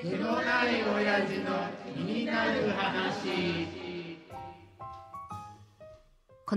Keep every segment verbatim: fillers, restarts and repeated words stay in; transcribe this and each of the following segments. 気のない親父の気になる話。こ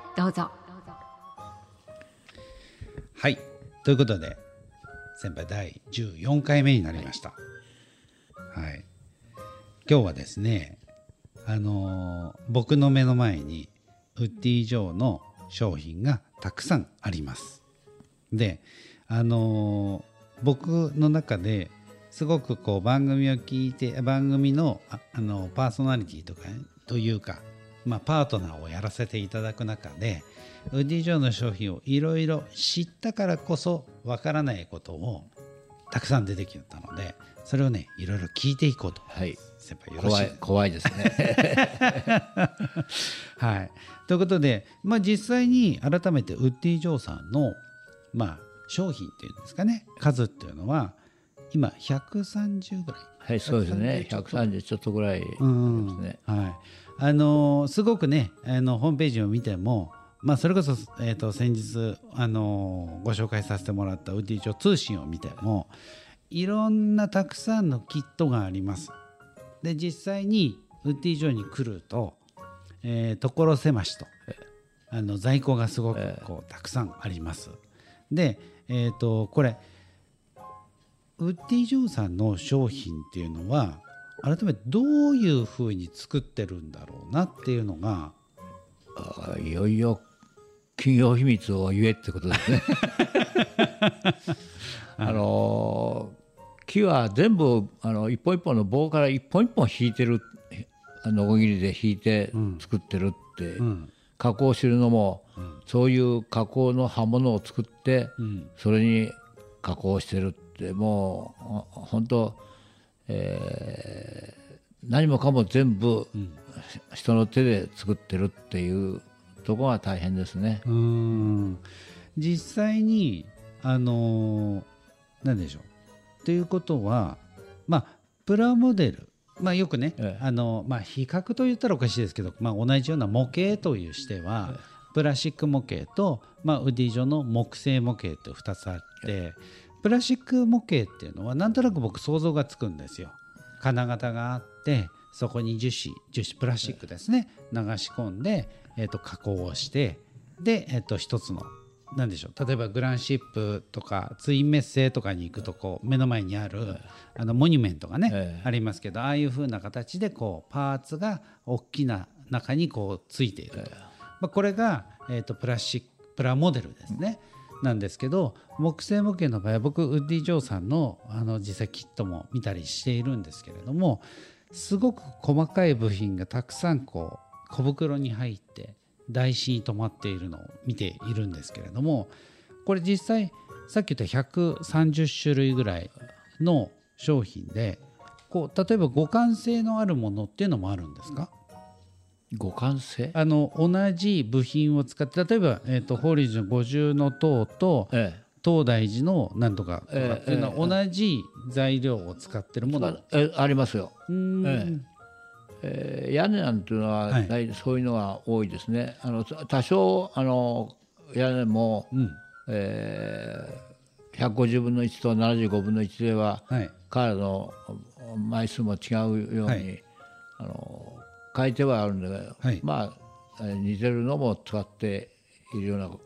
どうぞ。はい、ということで先輩第じゅうよんかいめになりました。はい、はい、今日はですね、あのー、僕の目の前にウッディジョーの商品がたくさんあります。で、あのー、僕の中ですごくこう番組を聞いて、番組の、あ、あのパーソナリティとか、ね、というか、まあ、パートナーをやらせていただく中でウッディジョーの商品をいろいろ知ったからこそわからないことをたくさん出てきたので、それをね、いろいろ聞いていこうと。はい、先輩よろしい。怖い、怖いですね。はい、ということで、まあ、実際に改めてウッディジョーさんの、まあ、商品っていうんですかね、数っていうのは今ひゃくさんじゅうぐらい。はい、そうですね、ひゃくさんじゅうちょっとぐらいですね。うん、はい、あのすごくね、あのホームページを見ても、まあ、それこそ、えー、と先日、あのー、ご紹介させてもらったウッディジョー通信を見ても、いろんなたくさんのキットがあります。で、実際にウッディジョーに来ると、えー、所狭しと、あの在庫がすごくこうたくさんあります。で、えー、とこれウッディジョーさんの商品っていうのは改めてどういうふうに作ってるんだろうなっていうのが、あ、いよいよ企業秘密を言えってことですね。あの木は全部、あの一本一本の棒から一本一本引いてる、ノコギリで引いて作ってるって、うんうん、加工してるのも、うん、そういう加工の刃物を作って、うん、それに加工してるって、もう本当、えー、何もかも全部、うん、人の手で作ってるっていうところは大変ですね。うーん、実際にあの何でしょうということは、まあ、プラモデル、まあ、よくね、ええ、あのまあ、比較と言ったらおかしいですけど、まあ、同じような模型という視点は、ええ、プラスチック模型と、まあ、ウッディジョーの木製模型ってふたつあって、ええ、プラスチック模型っていうのはなんとなく僕想像がつくんですよ。金型があって、そこに樹脂、樹脂プラスチックですね、流し込んで、えー、と加工をして、で、えー、と一つの何でしょう、例えばグランシップとかツインメッセとかに行くと、こう目の前にあるあのモニュメントがね、えー、ありますけど、ああいう風な形でこうパーツが大きな中にこうついていると、えーまあ、これが、えー、とプラスチック、プラモデルですね、うん、なんですけど、木製模型の場合は僕ウッディジョーさん の, あの実際キットも見たりしているんですけれども、すごく細かい部品がたくさんこう小袋に入って台紙に止まっているのを見ているんですけれども、これ実際さっき言ったひゃくさんじゅうしゅるいぐらいの商品で、こう例えば互換性のあるものっていうのもあるんですか？互換性、あの同じ部品を使って、例えば、えー、と法隆寺のごじゅうの塔と、ええ、東大寺のなんとかとかっていうのは同じ材料を使ってるもの、えーえー、ありますよ。うん、えー、屋根なんていうのは、はい、そういうのが多いですね。あの多少あの屋根も、うん、えー、ひゃくごじゅうぶんのいちとななじゅうごぶんのいちでは、はい、カラーの枚数も違うように、はい、あの変えてはあるんで、はい、まあ似てるのも使っているようなも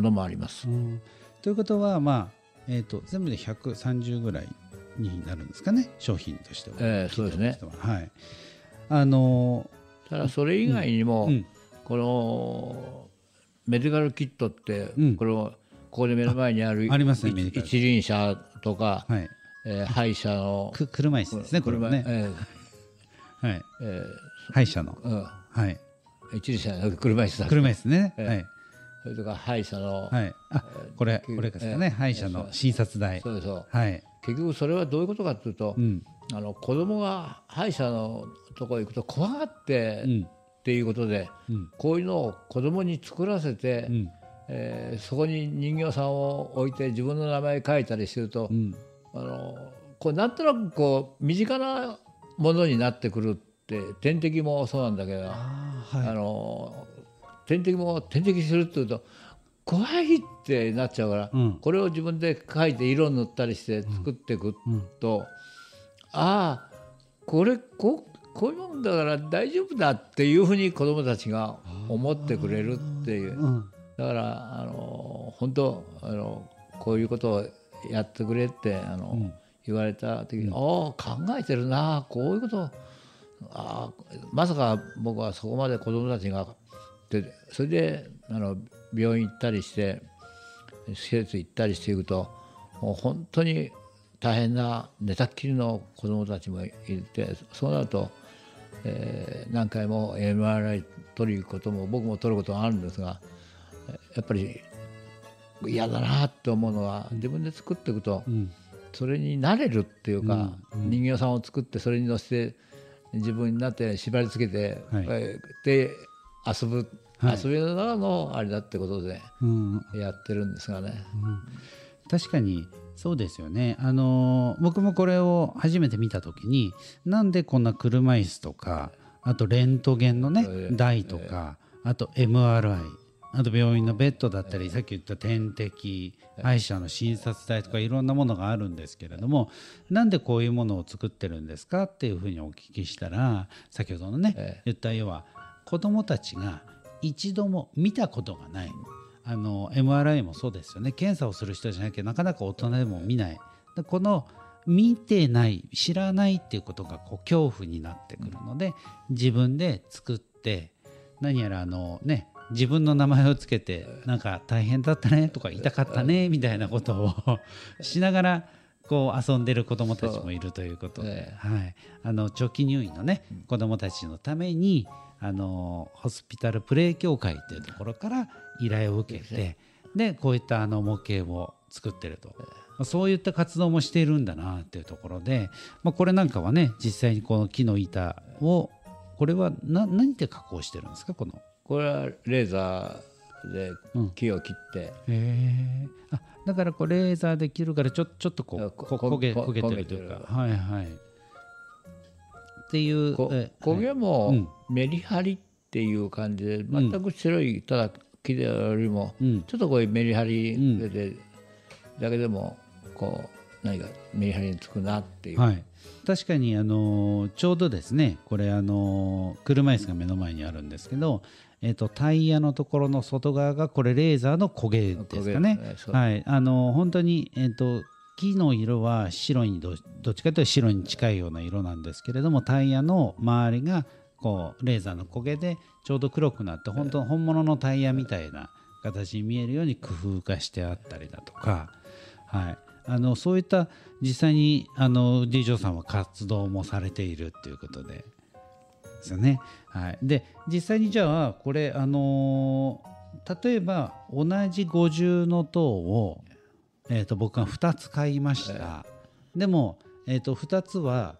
のもあります。うん、ということは、まあ、えーと、全部でひゃくさんじゅうぐらいになるんですかね、商品としては。えー、そうですね、はい、あのー、ただそれ以外にも、うん、このメディカルキットって、うん、これをここで目の前にある、あ、ありますね、一輪車とか、はい、えー、廃車の車椅子ですね、これはね、えーはい、えー、廃車の、うん、はい、一輪車じゃなくて車椅子だ、車椅子ね、えー、はい、それとか歯医者の、はい、あ、これ、これですかね、歯医者の診察台。そうそう、はい、結局それはどういうことかというと、うん、あの子供が歯医者のところ行くと怖がって、うん、っていうことで、うん、こういうのを子供に作らせて、うん、えー、そこに人形さんを置いて自分の名前書いたりすると、うん、あのこうなんとなくこう身近なものになってくるって、点滴もそうなんだけど、あ、はい、あの点滴も点滴するって言うと怖いってなっちゃうから、うん、これを自分で書いて色塗ったりして作っていくと、うんうん、ああこれ こ, こういうもんだから大丈夫だっていうふうに子どもたちが思ってくれるっていう。だからあの本当あのこういうことをやってくれってあの、うん、言われた時に、うん、ああ考えてるな、こういうこと、あまさか僕はそこまで子どもたちがで、それであの病院行ったりして施設行ったりしていくと、もう本当に大変な寝たっきりの子どもたちもいて、そうなると、えー、何回も エムアールアイ 取ることも僕も取ることがあるんですが、やっぱり嫌だなと思うのは、自分で作っていくと、うん、それに慣れるっていうか、うんうん、人形さんを作ってそれに乗せて自分になって縛りつけて、はい、で遊ぶ、はい、遊びながらのあれだってことでやってるんですがね、うんうん、確かにそうですよね。あの僕もこれを初めて見た時に、なんでこんな車椅子とか、あとレントゲンのね台とか、あと エムアールアイ、あと病院のベッドだったり、さっき言った点滴、歯医者の診察台とかいろんなものがあるんですけれども、なんでこういうものを作ってるんですかっていうふうにお聞きしたら、先ほどのね言った要は子どもたちが一度も見たことがない、あの エムアールアイ もそうですよね。検査をする人じゃなきゃなかなか大人でも見ない、この見てない、知らないっていうことがこう恐怖になってくるので、自分で作って、何やらあのね自分の名前をつけて、なんか大変だったねとか痛かったねみたいなことをしながらこう遊んでる子どもたちもいるということで、はい、あの長期入院のね子どもたちのために、あのホスピタルプレイ協会というところから依頼を受けて、でこういったあの模型を作ってると、そういった活動もしているんだなっていうところで、まあ、これなんかはね実際にこの木の板を、これはな何で加工してるんですか？このこれはレーザーで木を切って、うん、へあだからこうレーザーで切るから、ちょ、ちょっとこうこ焦げ、焦げてるというか、はいはいっていう、焦げもメリハリっていう感じで、うん、全く白いただ木でよりも、うん、ちょっとこういうメリハリで、うん、だけでもこう何かメリハリにつくなっていう、はい、確かにあのちょうどですね、これあの車椅子が目の前にあるんですけど、えーと、タイヤのところの外側がこれレーザーの焦げですかね、はい、あの本当に、えーと、木の色は白に ど, どっちかというと白に近いような色なんですけれども、タイヤの周りがこうレーザーの焦げでちょうど黒くなって、本当本物のタイヤみたいな形に見えるように工夫化してあったりだとか、はい、あのそういった実際にあのウッディジョーさんは活動もされているということでですよね、はい、で実際にじゃあこれ、あのー、例えば同じ五重の塔を、えー、と僕がふたつ買いました、えー、でも、えー、とふたつは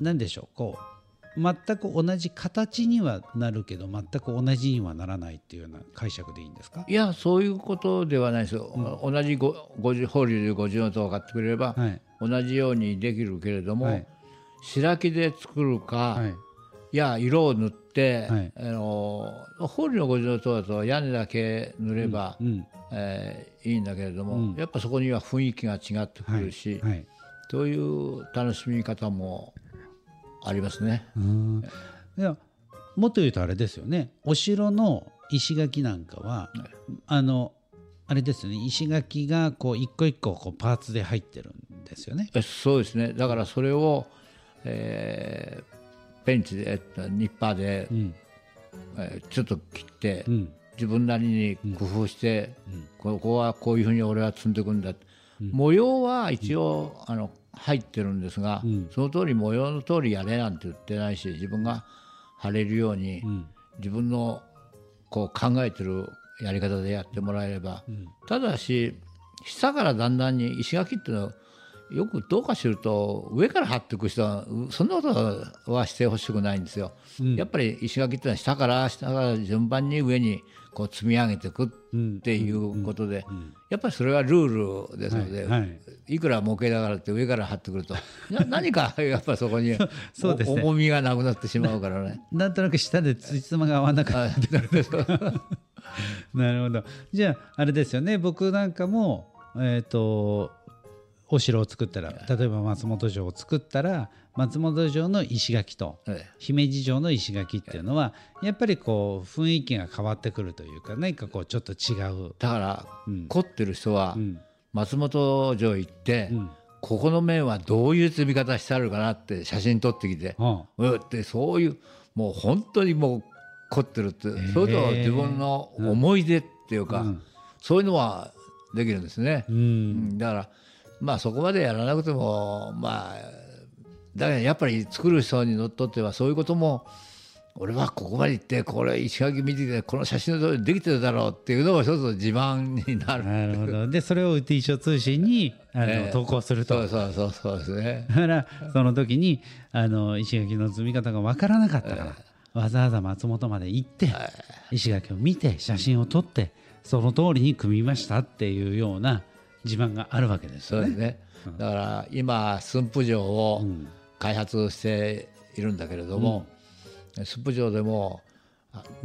何でしょう、こう全く同じ形にはなるけど全く同じにはならないっていうような解釈でいいんですか？いや、そういうことではないですよ、うん、同じごじゅう法隆でごじゅうの塔を買ってくれれば、はい、同じようにできるけれども、はい、白木で作るか、はい、いや色を塗って、はい、あの法隆のごじゅうの塔だと屋根だけ塗れば、うんうん、えー、いいんだけれども、うん、やっぱそこには雰囲気が違ってくるし、はいはい、という楽しみ方もありますね。うん、いやもっと言うとあれですよね、お城の石垣なんかは、はい、あのあれですよね、石垣がこう一個一個こうパーツで入ってるんですよね。そうですね、だからそれを、えー、ペンチでニッパーで、うん、えー、ちょっと切って、うん、自分なりに工夫して、うん、ここはこういうふうに俺は積んでいくんだ、うん、模様は一応、うん、あの入ってるんですが、うん、その通り模様の通りやれなんて言ってないし、自分が貼れるように、うん、自分のこう考えてるやり方でやってもらえれば、うん、ただし下からだんだんに石垣っていうのはよくどうかすると上から張っていく人はそんなことはしてほしくないんですよ、うん、やっぱり石垣ってのは下から下から順番に上にこう積み上げていくっていうことで、うんうんうん、やっぱりそれはルールですので、はいはい、いくら模型だからって上から張ってくるとな何かやっぱそこにそうです、ね、重みがなくなってしまうからね な, なんとなく下でつじつまが合わなかったなるほど。じゃああれですよね、僕なんかもえっとお城を作ったら、例えば松本城を作ったら松本城の石垣と姫路城の石垣っていうのはやっぱりこう雰囲気が変わってくるというか、何かこうちょっと違う。だから、うん、凝ってる人は松本城行って、うん、ここの面はどういう積み方してあるかなって写真撮ってきて、うん、でそういうもう本当にもう凝ってるって、えー、それと自分の思い出っていうか、うん、そういうのはできるんですね、うん、だからまあそこまでやらなくても、まあだけどやっぱり作る人にのっとってはそういうことも、俺はここまで行ってこれ石垣見てきてこの写真の通りできてるだろうっていうのも一つの自慢になる。なるほど。でそれをウッディジョー通信にあの、えー、投稿すると。そうそうそうそうですね。だからその時にあの石垣の積み方が分からなかったから、えー、わざわざ松本まで行って、えー、石垣を見て写真を撮ってその通りに組みましたっていうような自慢があるわけですね。そうですね。だから今駿府城を開発しているんだけれども、うん、駿府城でも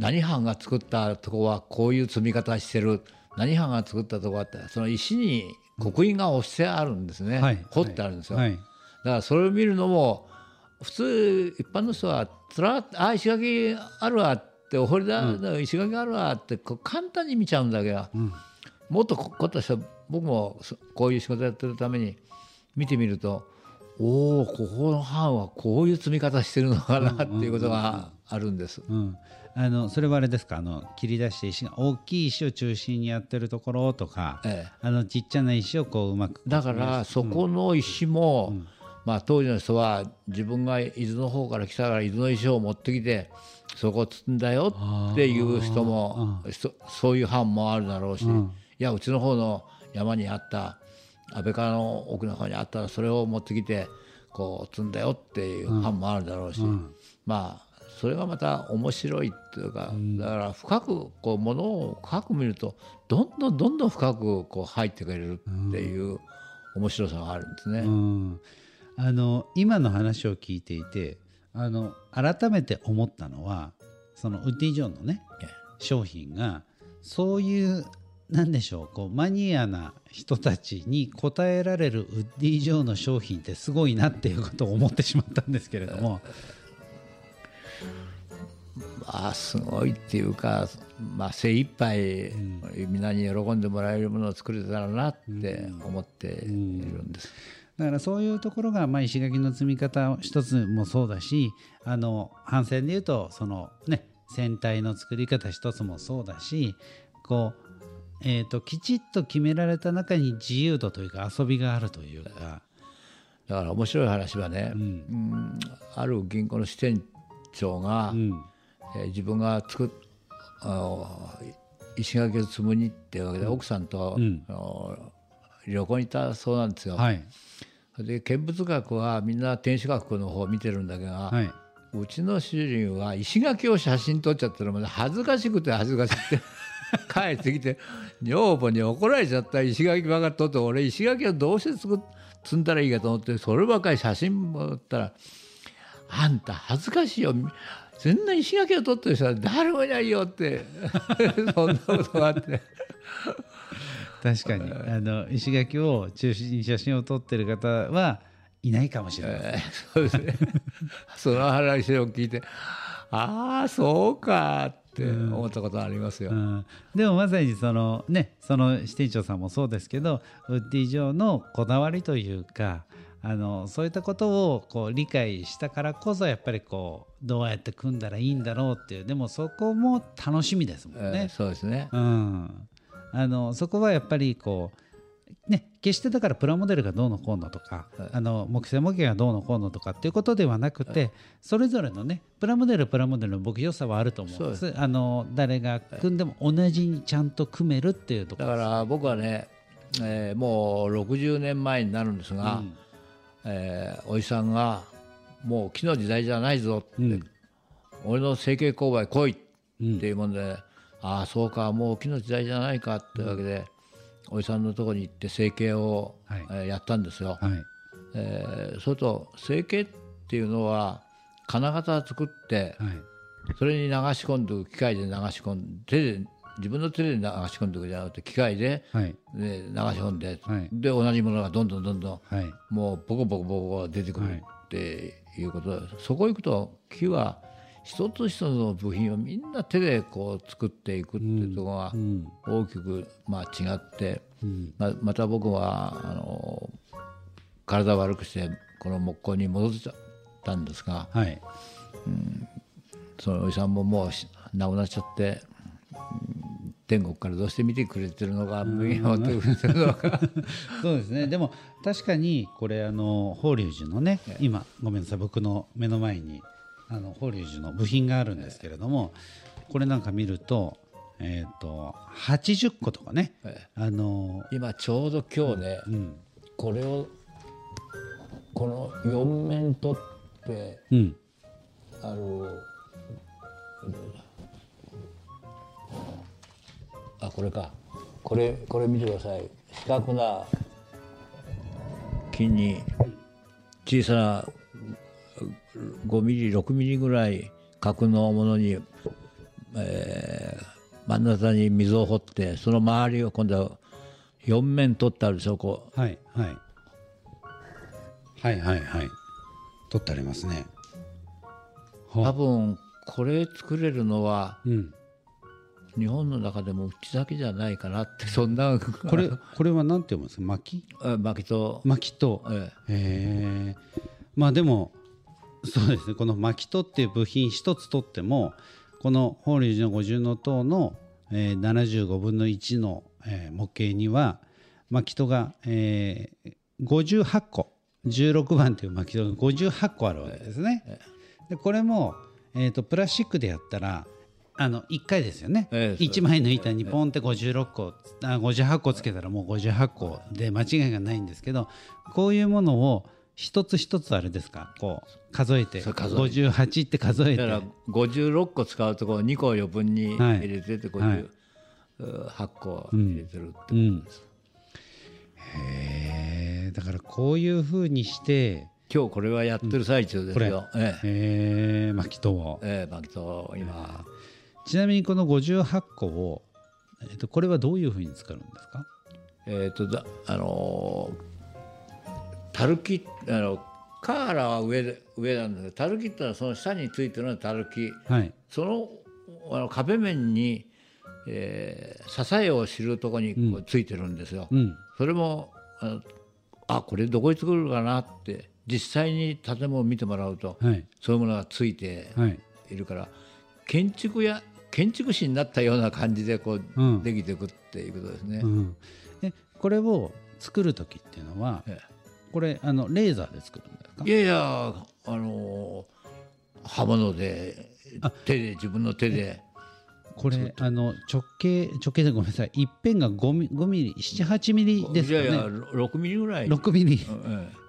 何藩が作ったとこはこういう積み方してる、何藩が作ったとこはってその石に刻印が押してあるんですね、うんはい、彫ってあるんですよ、はいはい、だからそれを見るのも普通一般の人はつらあ石垣あるわってお堀だ、うん、石垣あるわってこう簡単に見ちゃうんだけど、うん、もっとこっとした僕もこういう仕事やってるために見てみると、おおここの班はこういう積み方してるのかなっていうことがあるんです、うんうんうん、あのそれはあれですか、あの切り出して石が大きい石を中心にやってるところとか、ええ、あのちっちゃな石をこううまくだからそこの石も、うんうんまあ、当時の人は自分が伊豆の方から来たから伊豆の石を持ってきてそこを積んだよっていう人も、うん、そ, そういう班もあるだろうし、うん、いやうちの方の山にあった安倍川の奥の方にあったらそれを持ってきてこう積んだよっていう班もあるだろうし、うんうん、まあそれがまた面白いっていうか、だから深くこうものを深く見るとどんどんどんどん深くこう入ってくれるっていう面白さがあるんですね、うんうん、あの今の話を聞いていてあの改めて思ったのは、そのウッディジョーのね商品がそういうなんでしょう、こうマニアな人たちに応えられるウッディジョーの商品ってすごいなっていうことを思ってしまったんですけれどもまあすごいっていうか、まあ、精一杯みんなに喜んでもらえるものを作れたらなって思っているんです、うんうん、だからそういうところが、まあ、石垣の積み方一つもそうだし、あの帆船でいうとその、ね、船体の作り方一つもそうだし、こうえーと、きちっと決められた中に自由度というか遊びがあるというか。だから面白い話はね、うんうん、ある銀行の支店長が、うんえー、自分が作っあ石垣を積むにっていうわけで、うん、奥さんと、うん、旅行に行ったそうなんですよ、はい、で見物学はみんな天守閣の方を見てるんだけど、はい、うちの主人は石垣を写真撮っちゃったのも恥ずかしくて恥ずかしくて帰ってきて女房に怒られちゃった。石垣ばかり撮って、俺石垣をどうして積んだらいいかと思ってそればかり写真も撮ったら、あんた恥ずかしいよ、そんな石垣を撮ってる人は誰もいないよってそんなことがあって確かにあの石垣を中心に写真を撮ってる方はいないかもしれない、えー、そうですねその話を聞いて、ああそうかって思ったことありますよ、うんうん、でもまさにそのね、その支店長さんもそうですけど、ウッディジョーのこだわりというか、あのそういったことをこう理解したからこそやっぱりこうどうやって組んだらいいんだろうっていう、でもそこも楽しみですもんね、えー、そうですね、うん、あのそこはやっぱりこうね、決してだからプラモデルがどうのこうのとか、はい、あの木製模型がどうのこうのとかっていうことではなくて、はい、それぞれのねプラモデルプラモデルの僕良さはあると思うんです。あの誰が組んでも同じにちゃんと組めるっていうところ、ね、だから僕はねえー、もうろくじゅうねんまえになるんですが、うん、えー、おじさんがもう木の時代じゃないぞって、うん、俺の成形勾配来いっていうもんで、うん、ああそうか、もう木の時代じゃないかっていうわけで、うん、おじさんのとこに行って成形を、はい、えー、やったんですよ、はい、えー、それと成形っていうのは金型作って、はい、それに流し込んでいく、機械で流し込んで、自分の手で流し込んでいくじゃなくて機械で、はい、で流し込んで、はい、で同じものがどんどんどんどん、はい、もうボコボコボコ出てくるっていうことで、はい、そこ行くと木は一つ一つの部品をみんな手でこう作っていくっていうところが大きくまあ違って、うん、ま, また僕はあの体を悪くしてこの木工に戻っちゃったんですが、はい、うん、そのおじさんももう亡くなっちゃって。天国からどうして見てくれてるのか、無限を取ってるのか。そうですね。でも確かにこれあの法隆寺のね、はい、今ごめんなさい、僕の目の前にあの法隆寺の部品があるんですけれども、はい、これなんか見ると、えっとはちじゅっことかね、はい、あの今ちょうど今日ね、うんうん、これをこのよん面取って、うん、あの。あ、これか、これ、これ見てください。四角な木に小さなごミリ、ろくミリぐらい角のものに、えー、真ん中に溝を掘って、その周りを今度はよん面取ってあるでしょ、こう、はいはいはいはいはい、取ってありますね。多分これ作れるのは、うん、日本の中でもうちだけじゃないかなって、そんなこれこれは何て読むんですか、薪？薪と薪と、ええ、まあでもそうですね、この薪とっていう部品一つ取っても、この法隆寺の五重塔のななじゅうごぶんのいちの模型には薪とがごじゅうはっこ、じゅうろくばんという薪とがごじゅうはっこあるわけですね。でこれもえとプラスチックでやったらあのいっかいですよね、ええ、いちまいの板にポンってごじゅうろっこ、あごじゅうはっこつけたらもうごじゅうはっこで間違いがないんですけど、こういうものを一つ一つあれですか、こう数えてごじゅうはちって数えて、だからごじゅうろっこ使うところにこ余分に入れてて、ごじゅうはっこ入れてるってことです。へえ、だからこういうふうにして今日これはやってる最中ですよ、うん、ええ、薪とを、ええ、薪とを今、ええ、ちなみにこのごじゅうはっこを、えっと、これはどういうふうに使うんですか？えっとだあのたるき、あのカーラは上で上なんですけど、たるきってのはその下についてるのたるき、はい、そのあの壁面に、えー、支えを知るところにこうついてるんですよ、うんうん、それも あ, あこれどこに作るかなって実際に建物を見てもらうと、はい、そういうものがついているから、はい、建築や建築士になったような感じでこう、うん、できていくっていうことですね、うん、でこれを作る時っていうのは、ええ、これあのレーザーで作るんですか？いやいや、あの刃物で手で自分の手でこれあの直径直径でごめんなさい、一辺がごミリ、ななはちミリですかね。いやいやろくミリぐらい、ろくミリ、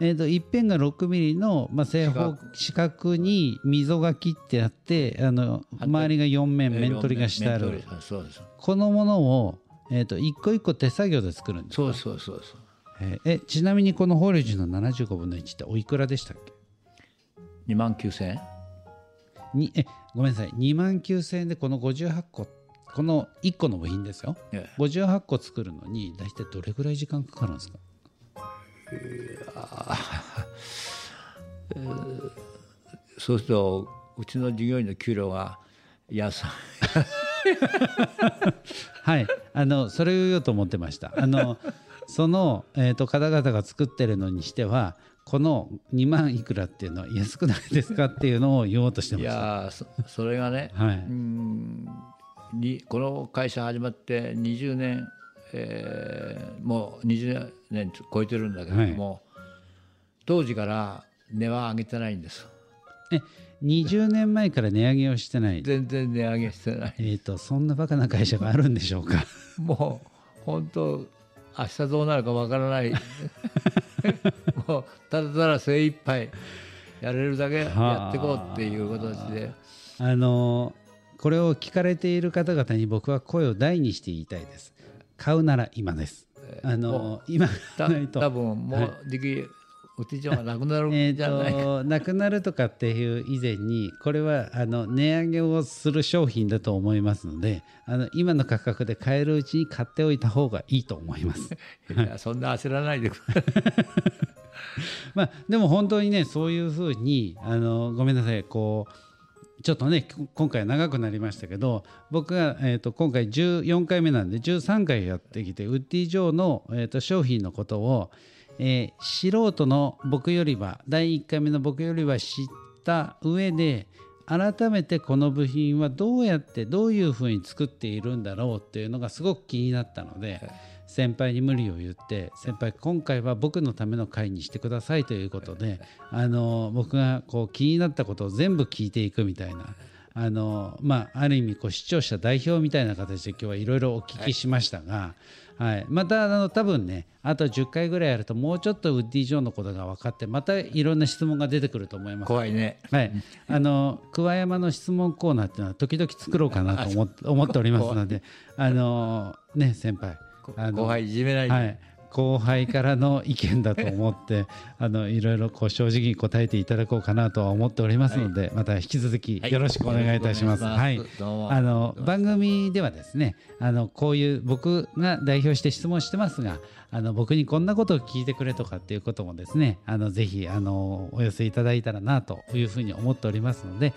えっと一辺がろくミリの、まあ、正方四角に溝が切ってあって、あの周りがよん面、面取りがしてある、そうです。このものを、えー、と一個一個手作業で作るんですか？そうそうそうそう、えー、ちなみにこの法隆寺のななじゅうごぶんのいちっておいくらでしたっけ？にまんきゅうせんえんに、えごめんなさい、にまんきゅうせんえんでこのごじゅうはっこ、このいっこの部品ですよ、ええ、ごじゅうはっこ作るのに大体どれぐらい時間かかるんですか？えー、そうするとうちの従業員の給料が安いはい、あのそれを言おうと思ってました。あのその、えー、と方々が作ってるのにしてはこのにまんいくらっていうのは安くないですかっていうのを言おうとしてました。いや そ, それがね、はい、うんにこの会社始まってにじゅうねん、えー、もうにじゅうねん超えてるんだけども、はい、当時から値は上げてないんです。えにじゅうねんまえから値上げをしてない？全然値上げしてない。えーとそんなバカな会社があるんでしょうか？もう本当明日どうなるかわからないもうただただ精一杯やれるだけやっていこうっていう形で、あのこれを聞かれている方々に僕は声を大にして言いたいです。買うなら今です。あの今ないと多分もう時期、はい、ウッディジョーがなくなるんじゃないか、えー、となくなるとかっていう以前に、これはあの値上げをする商品だと思いますので、あの今の価格で買えるうちに買っておいた方がいいと思いますいや、そんな焦らないでくださいまあ、でも本当にね、そういうふうにあのごめんなさい、こうちょっとね今回長くなりましたけど、僕が、えー、と今回じゅうよんかいめなんでじゅうさんかいやってきて、ウッディジョーの、えー、と商品のことを、えー、素人の僕よりはだいいっかいめの僕よりは知った上で、改めてこの部品はどうやってどういうふうに作っているんだろうっていうのがすごく気になったので、はい、先輩に無理を言って、先輩今回は僕のための会にしてくださいということで、あの僕がこう気になったことを全部聞いていくみたいな、あのまあある意味こう視聴者代表みたいな形で今日はいろいろお聞きしましたが、はいはい、またあの多分ね、あとじゅっかいぐらいやるともうちょっとウッディジョーのことが分かって、またいろんな質問が出てくると思います。怖いね、はい、あの桑山の質問コーナーっていうのは時々作ろうかなと 思, 思っておりますので、あのね先輩、あの後輩いじめないで、はい、後輩からの意見だと思ってあのいろいろこう正直に答えていただこうかなとは思っておりますので、はい、また引き続きよろしくお願いいたします。はい、あの番組ではですね、あのこういう僕が代表して質問してますが、あの僕にこんなことを聞いてくれとかっていうこともですね、あのぜひあのお寄せいただいたらなというふうに思っておりますので、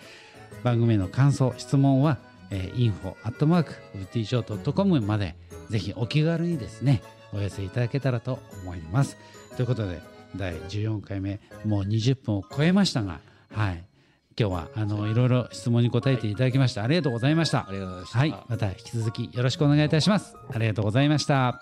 番組の感想質問は、えー、インフォ アットマーク ウッディジョー ドットコム までぜひお気軽にですねお寄せいただけたらと思います。ということでだいじゅうよんかいめもうにじゅっぷんを超えましたが、はい、今日はあのいろいろ質問に答えていただきました、はい、ありがとうございました。ありがとうございました。はい、また引き続きよろしくお願いいたします。ありがとうございました。